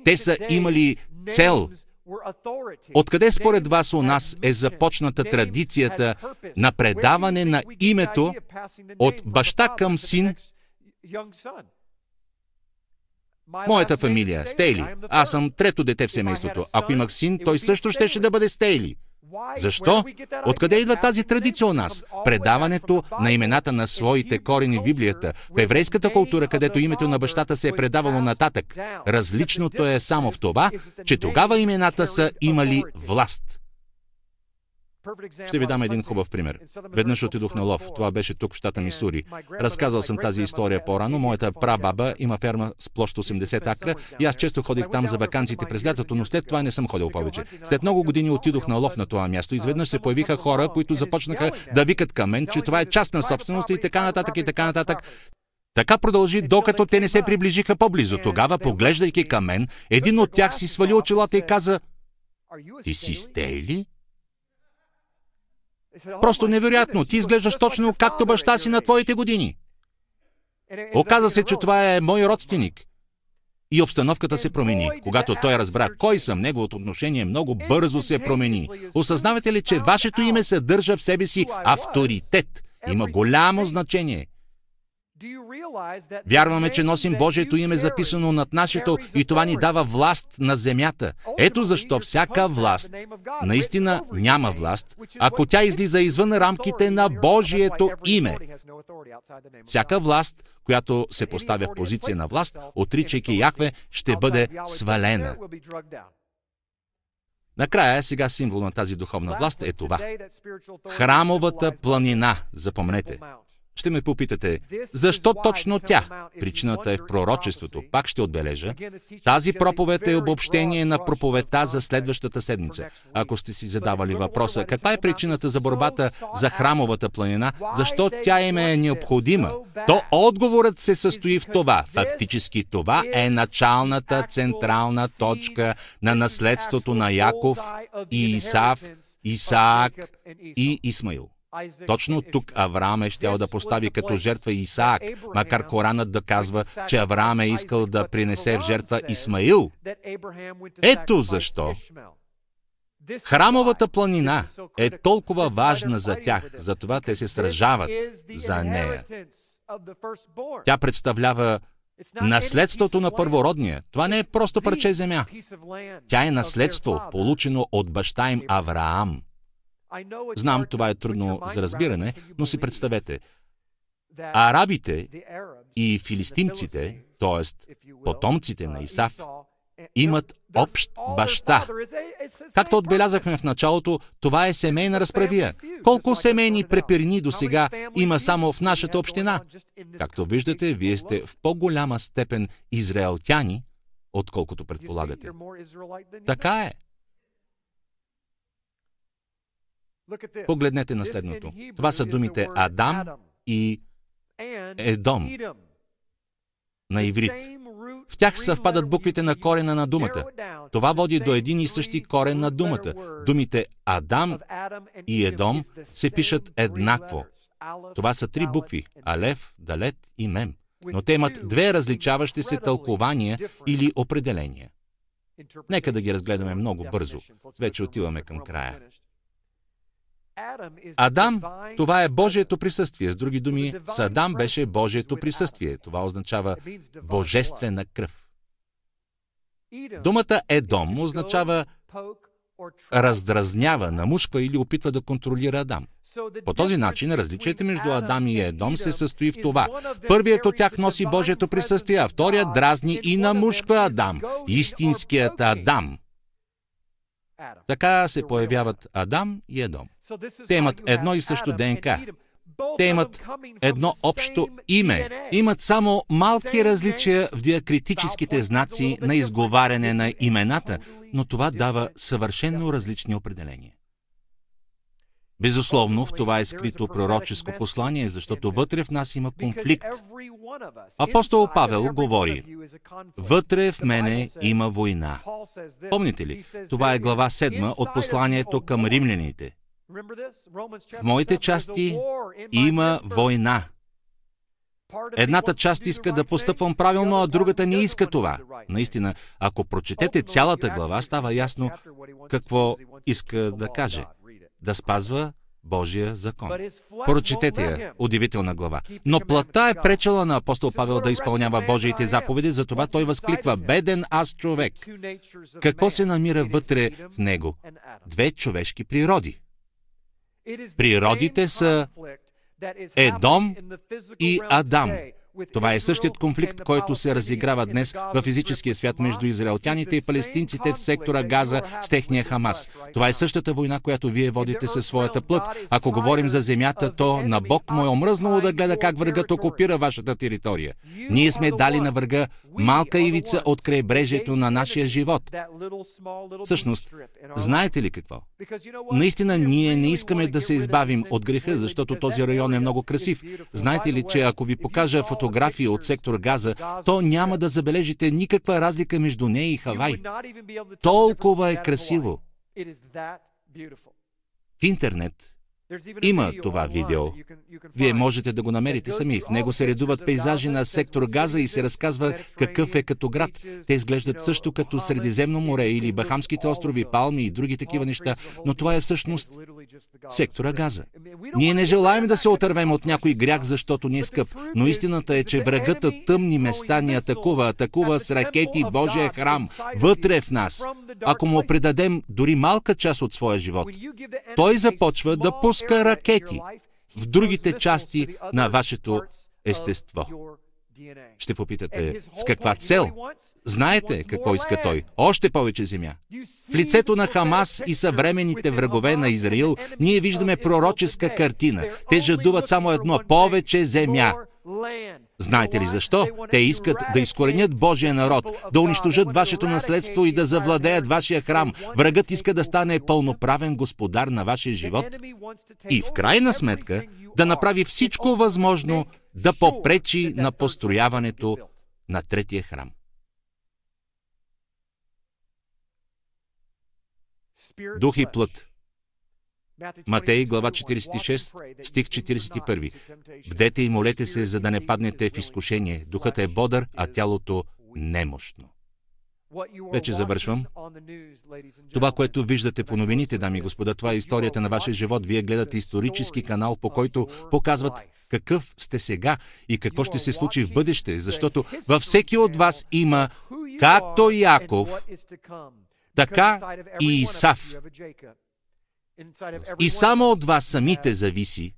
Те са имали цел. Откъде според вас у нас е започната традицията на предаване на името от баща към син? Моята фамилия – Стейли. Аз съм трето дете в семейството. Ако имах син, той също щеше да бъде Стейли. Защо? Откъде идва тази традиция у нас? Предаването на имената на своите корени в Библията, в еврейската култура, където името на бащата се е предавало нататък. Различното е само в това, че тогава имената са имали власт. Ще ви дам един хубав пример. Веднъж отидох на лов. Това беше тук в щата Мисури. Разказал съм тази история по-рано. Моята прабаба има ферма с площ 80 акра и аз често ходих там за ваканциите през лятото, но след това не съм ходил повече. След много години отидох на лов на това място. Изведнъж се появиха хора, които започнаха да викат към мен, че това е частна собственост и така нататък и така нататък. Така продължи, докато те не се приближиха по-близо. Тогава, поглеждайки към мен, един от тях си свали очилата и каза: "Ти си Стейли?" Просто невероятно! Ти изглеждаш точно както баща си на твоите години. Оказа се, че това е мой родственик. И обстановката се промени. Когато той разбра кой съм, неговото отношение много бързо се промени. Осъзнавате ли, че вашето име съдържа в себе си авторитет? Има голямо значение. Вярваме, че носим Божието име записано над нашето и това ни дава власт на земята. Ето защо всяка власт наистина няма власт, ако тя излиза извън рамките на Божието име. Всяка власт, която се поставя в позиция на власт, отричайки Яхве, ще бъде свалена. Накрая, сега символ на тази духовна власт е това. Храмовата планина, запомнете. Ще ме попитате, защо точно тя? Причината е в пророчеството. Пак ще отбележа, тази проповед е обобщение на проповедта за следващата седмица. Ако сте си задавали въпроса, каква е причината за борбата за храмовата планина, защо тя им е необходима, то отговорът се състои в това. Фактически това е началната централна точка на наследството на Яков и Исав, Исаак и Исмаил. Точно тук Авраам е щял да постави като жертва Исаак, макар Коранът да казва, че Авраам е искал да принесе в жертва Исмаил. Ето защо храмовата планина е толкова важна за тях, затова те се сражават за нея. Тя представлява наследството на първородния. Това не е просто парче земя. Тя е наследство, получено от баща им Авраам. Знам, това е трудно за разбиране, но си представете. Арабите и филистимците, т.е. потомците на Исав, имат общ баща. Както отбелязахме в началото, това е семейна разправия. Колко семейни препирни досега има само в нашата община? Както виждате, вие сте в по-голяма степен израелтяни, отколкото предполагате. Така е. Погледнете на следното. Това са думите Адам и Едом на иврит. В тях съвпадат буквите на корена на думата. Това води до един и същи корен на думата. Думите Адам и Едом се пишат еднакво. Това са три букви – Алеф, Далет и Мем. Но те имат две различаващи се тълкования или определения. Нека да ги разгледаме много бързо. Вече отиваме към края. Адам, това е Божието присъствие. С други думи, с Адам беше Божието присъствие. Това означава божествена кръв. Думата Едом означава раздразнява, намушква или опитва да контролира Адам. По този начин различието между Адам и Едом се състои в това. Първият от тях носи Божието присъствие, а вторият дразни и намушква Адам, истинският Адам. Така се появяват Адам и Едом. Те имат едно и също ДНК. Те имат едно общо име. Имат само малки различия в диакритическите знаци на изговаряне на имената, но това дава съвършено различни определения. Безусловно, в това е скрито пророческо послание, защото вътре в нас има конфликт. Апостол Павел говори: „Вътре в мене има война“. Помните ли? Това е глава 7 от посланието към римляните. В моите части има война. Едната част иска да постъпвам правилно, а другата не иска това. Наистина, ако прочетете цялата глава, става ясно какво иска да каже. Да спазва Божия закон. Прочетете я, удивителна глава. Но плътта е пречела на апостол Павел да изпълнява Божиите заповеди, затова той възкликва: „Беден аз човек!“ Какво се намира вътре в него? Две човешки природи. Природите са Едом и Адам. Това е същият конфликт, който се разиграва днес в физическия свят между израелтяните и палестинците в сектора Газа с техния Хамас. Това е същата война, която вие водите със своята плът. Ако говорим за земята, то на Бог му е омръзнало да гледа как врагът окупира вашата територия. Ние сме дали на врага малка ивица от крайбрежието на нашия живот. Всъщност, знаете ли какво? Наистина ние не искаме да се избавим от греха, защото този район е много красив. Знаете ли, че ако ви покажа фотографии от сектор Газа, то няма да забележите никаква разлика между нея и Хавай. Толкова е красиво. В интернет има това видео. Вие можете да го намерите сами. В него се редуват пейзажи на сектор Газа и се разказва какъв е като град. Те изглеждат също като Средиземно море или Бахамските острови, Палми и други такива неща, но това е всъщност сектора Газа. Ние не желаем да се отървем от някой грях, защото ни е скъп, но истината е, че врагът тъмни места ни атакува с ракети Божия храм вътре в нас. Ако му предадем дори малка част от своя живот, той започва да пуска ракети в другите части на вашето естество. Ще попитате, с каква цел? Знаете какво иска той? Още повече земя. В лицето на Хамас и съвременните врагове на Израил ние виждаме пророческа картина. Те жадуват само едно – повече земя. Знаете ли защо? Те искат да изкоренят Божия народ, да унищожат вашето наследство и да завладеят вашия храм. Врагът иска да стане пълноправен господар на вашия живот и в крайна сметка да направи всичко възможно да попречи на построяването на третия храм. Дух и плът. Матей, глава 46, стих 41. Бдете и молете се, за да не паднете в изкушение. Духът е бодър, а тялото немощно. Вече завършвам. Това, което виждате по новините, дами и господа, това е историята на вашия живот. Вие гледате исторически канал, по който показват какъв сте сега и какво ще се случи в бъдеще, защото във всеки от вас има, както Яков, така и Исав. И само от вас самите зависи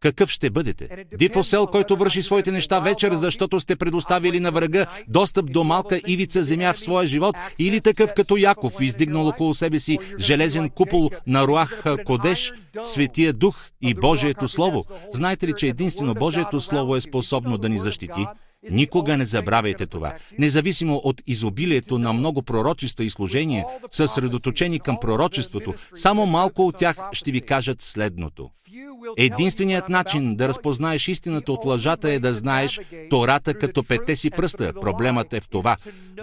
Какъв ще бъдете? Див осел, който върши своите неща вечер, защото сте предоставили на врага достъп до малка ивица земя в своя живот, или такъв като Яков, издигнал около себе си железен купол на Руах Кодеш, Светия Дух и Божието Слово. Знаете ли, че единствено Божието Слово е способно да ни защити? Никога не забравяйте това. Независимо от изобилието на много пророчества и служения, съсредоточени към пророчеството, само малко от тях ще ви кажат следното. Единственият начин да разпознаеш истината от лъжата е да знаеш Тората като петте си пръста. Проблемът е в това.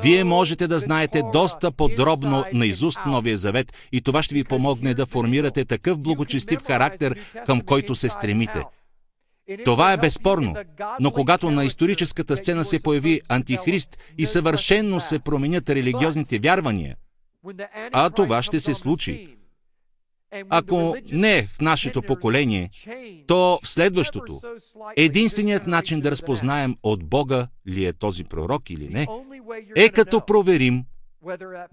Вие можете да знаете доста подробно наизуст Новия Завет и това ще ви помогне да формирате такъв благочестив характер, към който се стремите. Това е безспорно, но когато на историческата сцена се появи антихрист и съвършенно се променят религиозните вярвания, а това ще се случи. Ако не в нашето поколение, то в следващото. Единственият начин да разпознаем от Бога ли е този пророк или не, е като проверим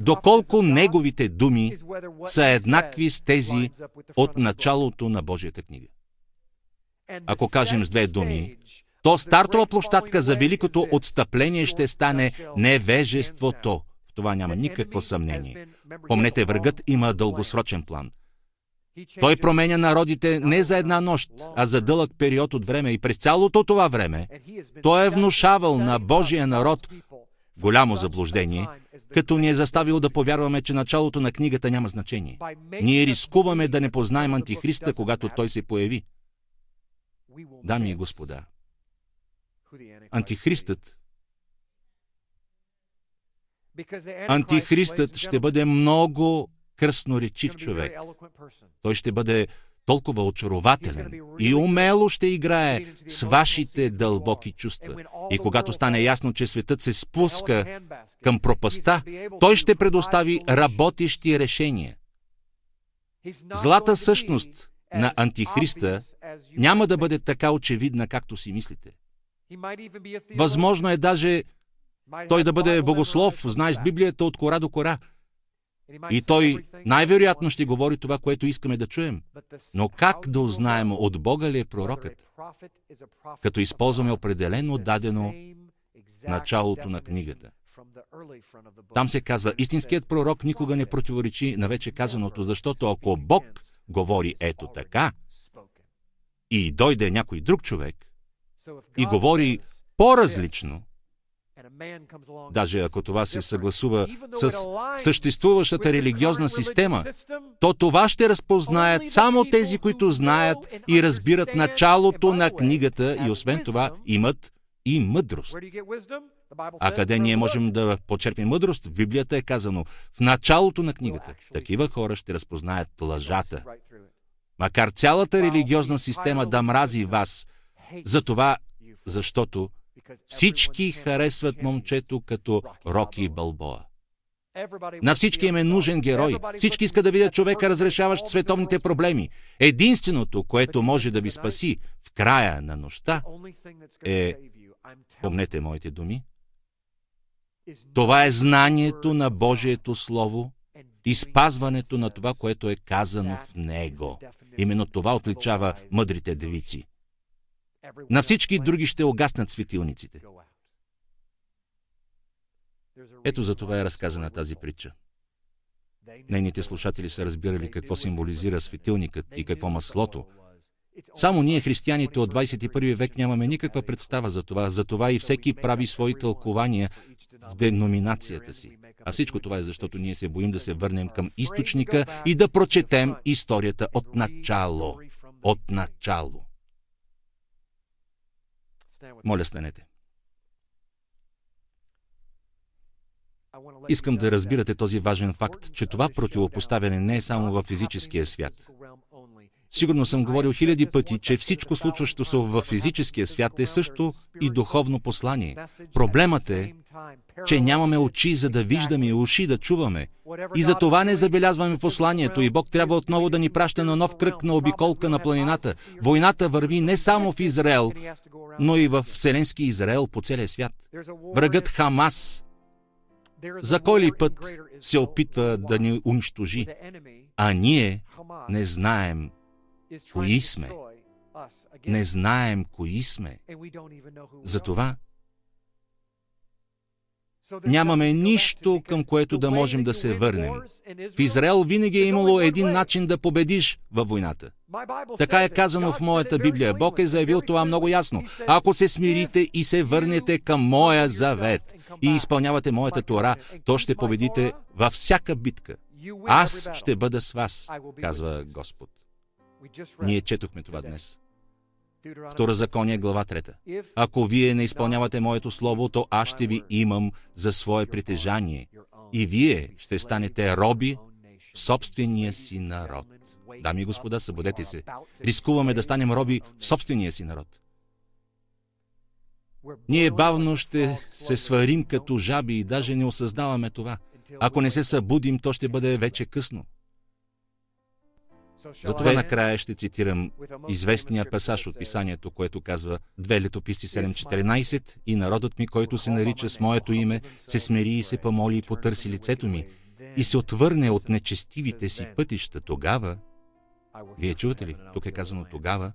доколко неговите думи са еднакви с тези от началото на Божията книга. Ако кажем с две думи, то стартова площадка за великото отстъпление ще стане невежеството. В това няма никакво съмнение. Помнете, врагът има дългосрочен план. Той променя народите не за една нощ, а за дълъг период от време. И през цялото това време той е внушавал на Божия народ голямо заблуждение, като ни е заставил да повярваме, че началото на книгата няма значение. Ние рискуваме да не познаем антихриста, когато той се появи. Дами и господа, антихристът ще бъде много кръсноречив човек. Той ще бъде толкова очарователен и умело ще играе с вашите дълбоки чувства. И когато стане ясно, че светът се спуска към пропаста, той ще предостави работещи решения. Злата същност на антихриста няма да бъде така очевидна, както си мислите. Възможно е даже той да бъде богослов, знаеш Библията от кора до кора. И той най-вероятно ще говори това, което искаме да чуем. Но как да узнаем от Бога ли е пророкът, като използваме определено дадено началото на книгата? Там се казва, истинският пророк никога не противоречи на вече казаното, защото ако Бог говори ето така, и дойде някой друг човек и говори по-различно, даже ако това се съгласува с съществуващата религиозна система, то това ще разпознаят само тези, които знаят и разбират началото на книгата и освен това имат и мъдрост. А къде ние можем да почерпим мъдрост? В Библията е казано в началото на книгата. Такива хора ще разпознаят лъжата. Макар цялата религиозна система да мрази вас, затова, защото всички харесват момчето като Роки Балбоа. На всички им е нужен герой. Всички искат да видят човека, разрешаващ световните проблеми. Единственото, което може да ви спаси в края на нощта е, помнете моите думи, това е знанието на Божието Слово и спазването на това, което е казано в него. Именно това отличава мъдрите девици. На всички други ще угаснат светилниците. Ето за това е разказана тази притча. Нейните слушатели са разбирали какво символизира светилникът и какво маслото. Само ние, християните от 21 век, нямаме никаква представа за това. Затова и всеки прави свои тълкования в деноминацията си. А всичко това е защото ние се боим да се върнем към източника и да прочетем историята от начало. От начало. Моля, станете. Искам да разбирате този важен факт, че това противопоставяне не е само във физическия свят. Сигурно съм говорил хиляди пъти, че всичко случващо се във физическия свят е също и духовно послание. Проблемът е, че нямаме очи за да виждаме и уши да чуваме. И за това не забелязваме посланието и Бог трябва отново да ни праща на нов кръг на обиколка на планината. Войната върви не само в Израел, но и в Вселенски Израел по целия свят. Врагът Хамас за кой ли път се опитва да ни унищожи, а ние не знаем кои сме. не знаем кои сме. Затова нямаме нищо, към което да можем да се върнем. В Израел винаги е имало един начин да победиш във войната. Така е казано в моята Библия. Бог е заявил това много ясно. Ако се смирите и се върнете към моя завет и изпълнявате моята Тора, то ще победите във всяка битка. Аз ще бъда с вас, казва Господ. Ние четохме това днес. Второзаконие, глава 3. Ако вие не изпълнявате моето слово, то аз ще ви имам за свое притежание и вие ще станете роби в собствения си народ. Дами и господа, събудете се. Рискуваме да станем роби в собствения си народ. Ние бавно ще се сварим като жаби и даже не осъзнаваме това. Ако не се събудим, то ще бъде вече късно. Затова накрая ще цитирам известния пасаж от Писанието, което казва: Две летописи 7.14 и народът ми, който се нарича с моето име, се смири и се помоли и потърси лицето ми и се отвърне от нечестивите си пътища, тогава, вие чувате ли? Тук е казано тогава,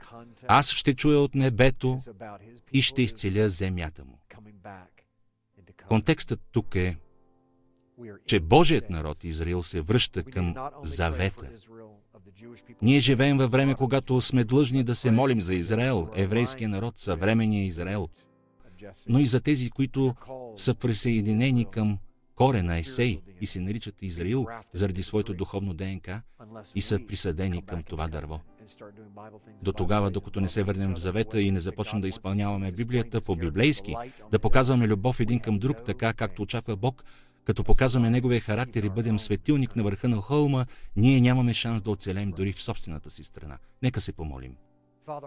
аз ще чуя от небето и ще изцеля земята му. Контекстът тук е, че Божият народ Израил се връща към завета. Ние живеем във време, когато сме длъжни да се молим за Израел, еврейския народ, съвременния Израел, но и за тези, които са присъединени към корена Есей и се наричат Израил заради своето духовно ДНК и са присъдени към това дърво. До тогава, докато не се върнем в завета и не започнем да изпълняваме Библията по-библейски, да показваме любов един към друг, така както очаква Бог, като показваме Неговия характер и бъдем светилник на върха на хълма, ние нямаме шанс да оцелем дори в собствената си страна. Нека се помолим.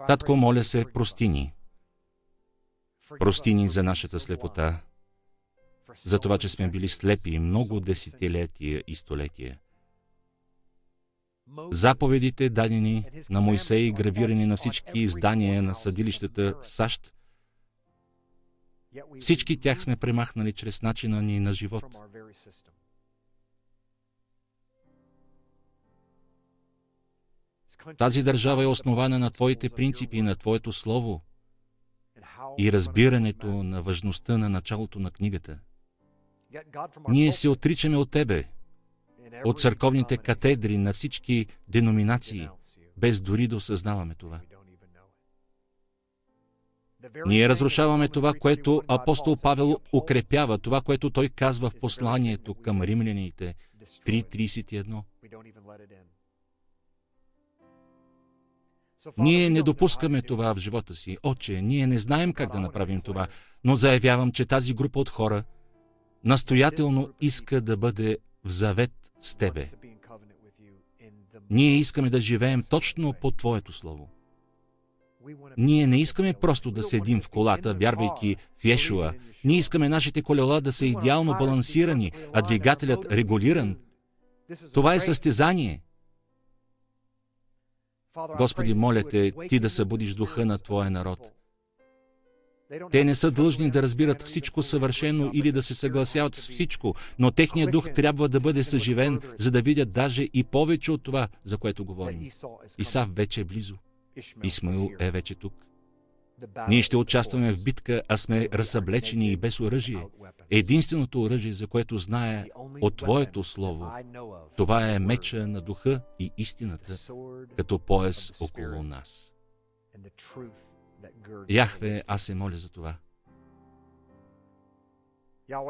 Татко, моля се, прости ни. Прости ни за нашата слепота, за това, че сме били слепи много десетилетия и столетия. Заповедите, дадени на Мойсей, гравирани на всички издания на съдилищата в САЩ, всички тях сме премахнали чрез начина ни на живот. Тази държава е основана на Твоите принципи, на Твоето слово и разбирането на важността на началото на книгата. Ние се отричаме от Тебе, от църковните катедри на всички деноминации, без дори да осъзнаваме това. Ние разрушаваме това, което апостол Павел укрепява, това, което той казва в посланието към римляните 3.31. Ние не допускаме това в живота си. Отче, ние не знаем как да направим това, но заявявам, че тази група от хора настоятелно иска да бъде в завет с Тебе. Ние искаме да живеем точно по Твоето слово. Ние не искаме просто да седим в колата, вярвайки в Ешуа. Ние искаме нашите колела да са идеално балансирани, а двигателят регулиран. Това е състезание. Господи, моля Те, Ти да събудиш духа на Твоя народ. Те не са длъжни да разбират всичко съвършено или да се съгласяват с всичко, но техният дух трябва да бъде съживен, за да видят даже и повече от това, за което говорим. Исав вече е близо. Исмаил е вече тук. Ние ще участваме в битка, а сме разсъблечени и без оръжие. Единственото оръжие, за което зная от Твоето слово, това е меча на духа и истината, като пояс около нас. Яхве, аз се моля за това.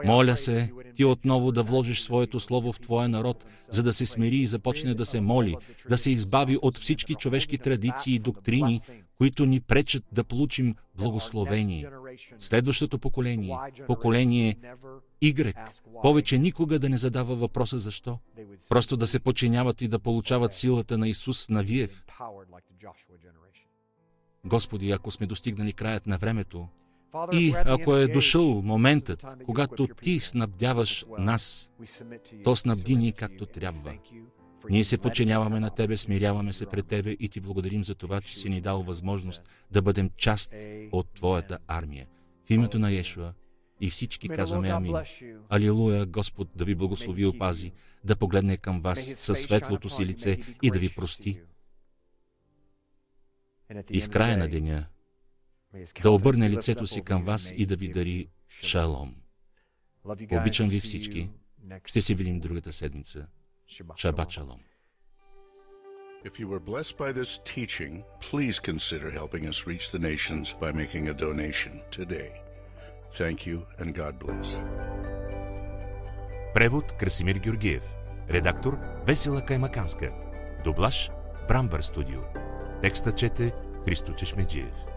Моля се, Ти отново да вложиш Своето слово в Твоя народ, за да се смири и започне да се моли, да се избави от всички човешки традиции и доктрини, които ни пречат да получим благословение. Следващото поколение, поколение Y, повече никога да не задава въпроса защо. Просто да се подчиняват и да получават силата на Исус Навиев. Господи, ако сме достигнали краят на времето, и ако е дошъл моментът, когато Ти снабдяваш нас, то снабди ни както трябва. Ние се подчиняваме на Тебе, смиряваме се пред Тебе и Ти благодарим за това, че си ни дал възможност да бъдем част от Твоята армия. В името на Ешуа и всички казваме амин. Алилуя, Господ да ви благослови и опази, да погледне към вас със светлото си лице и да ви прости. и в края на деня да обърне лицето си към вас и да ви дари шалом. Обичам ви всички. Ще се видим другата седмица. Шабат шалом. If you were blessed by this teaching, please consider helping us reach the nations by making a donation today. Thank you and God bless. Превод Красимир Георгиев. Редактор Весела Каймаканска. Дублаж Брамбър студио. Текста чете Христо Чешмеджиев.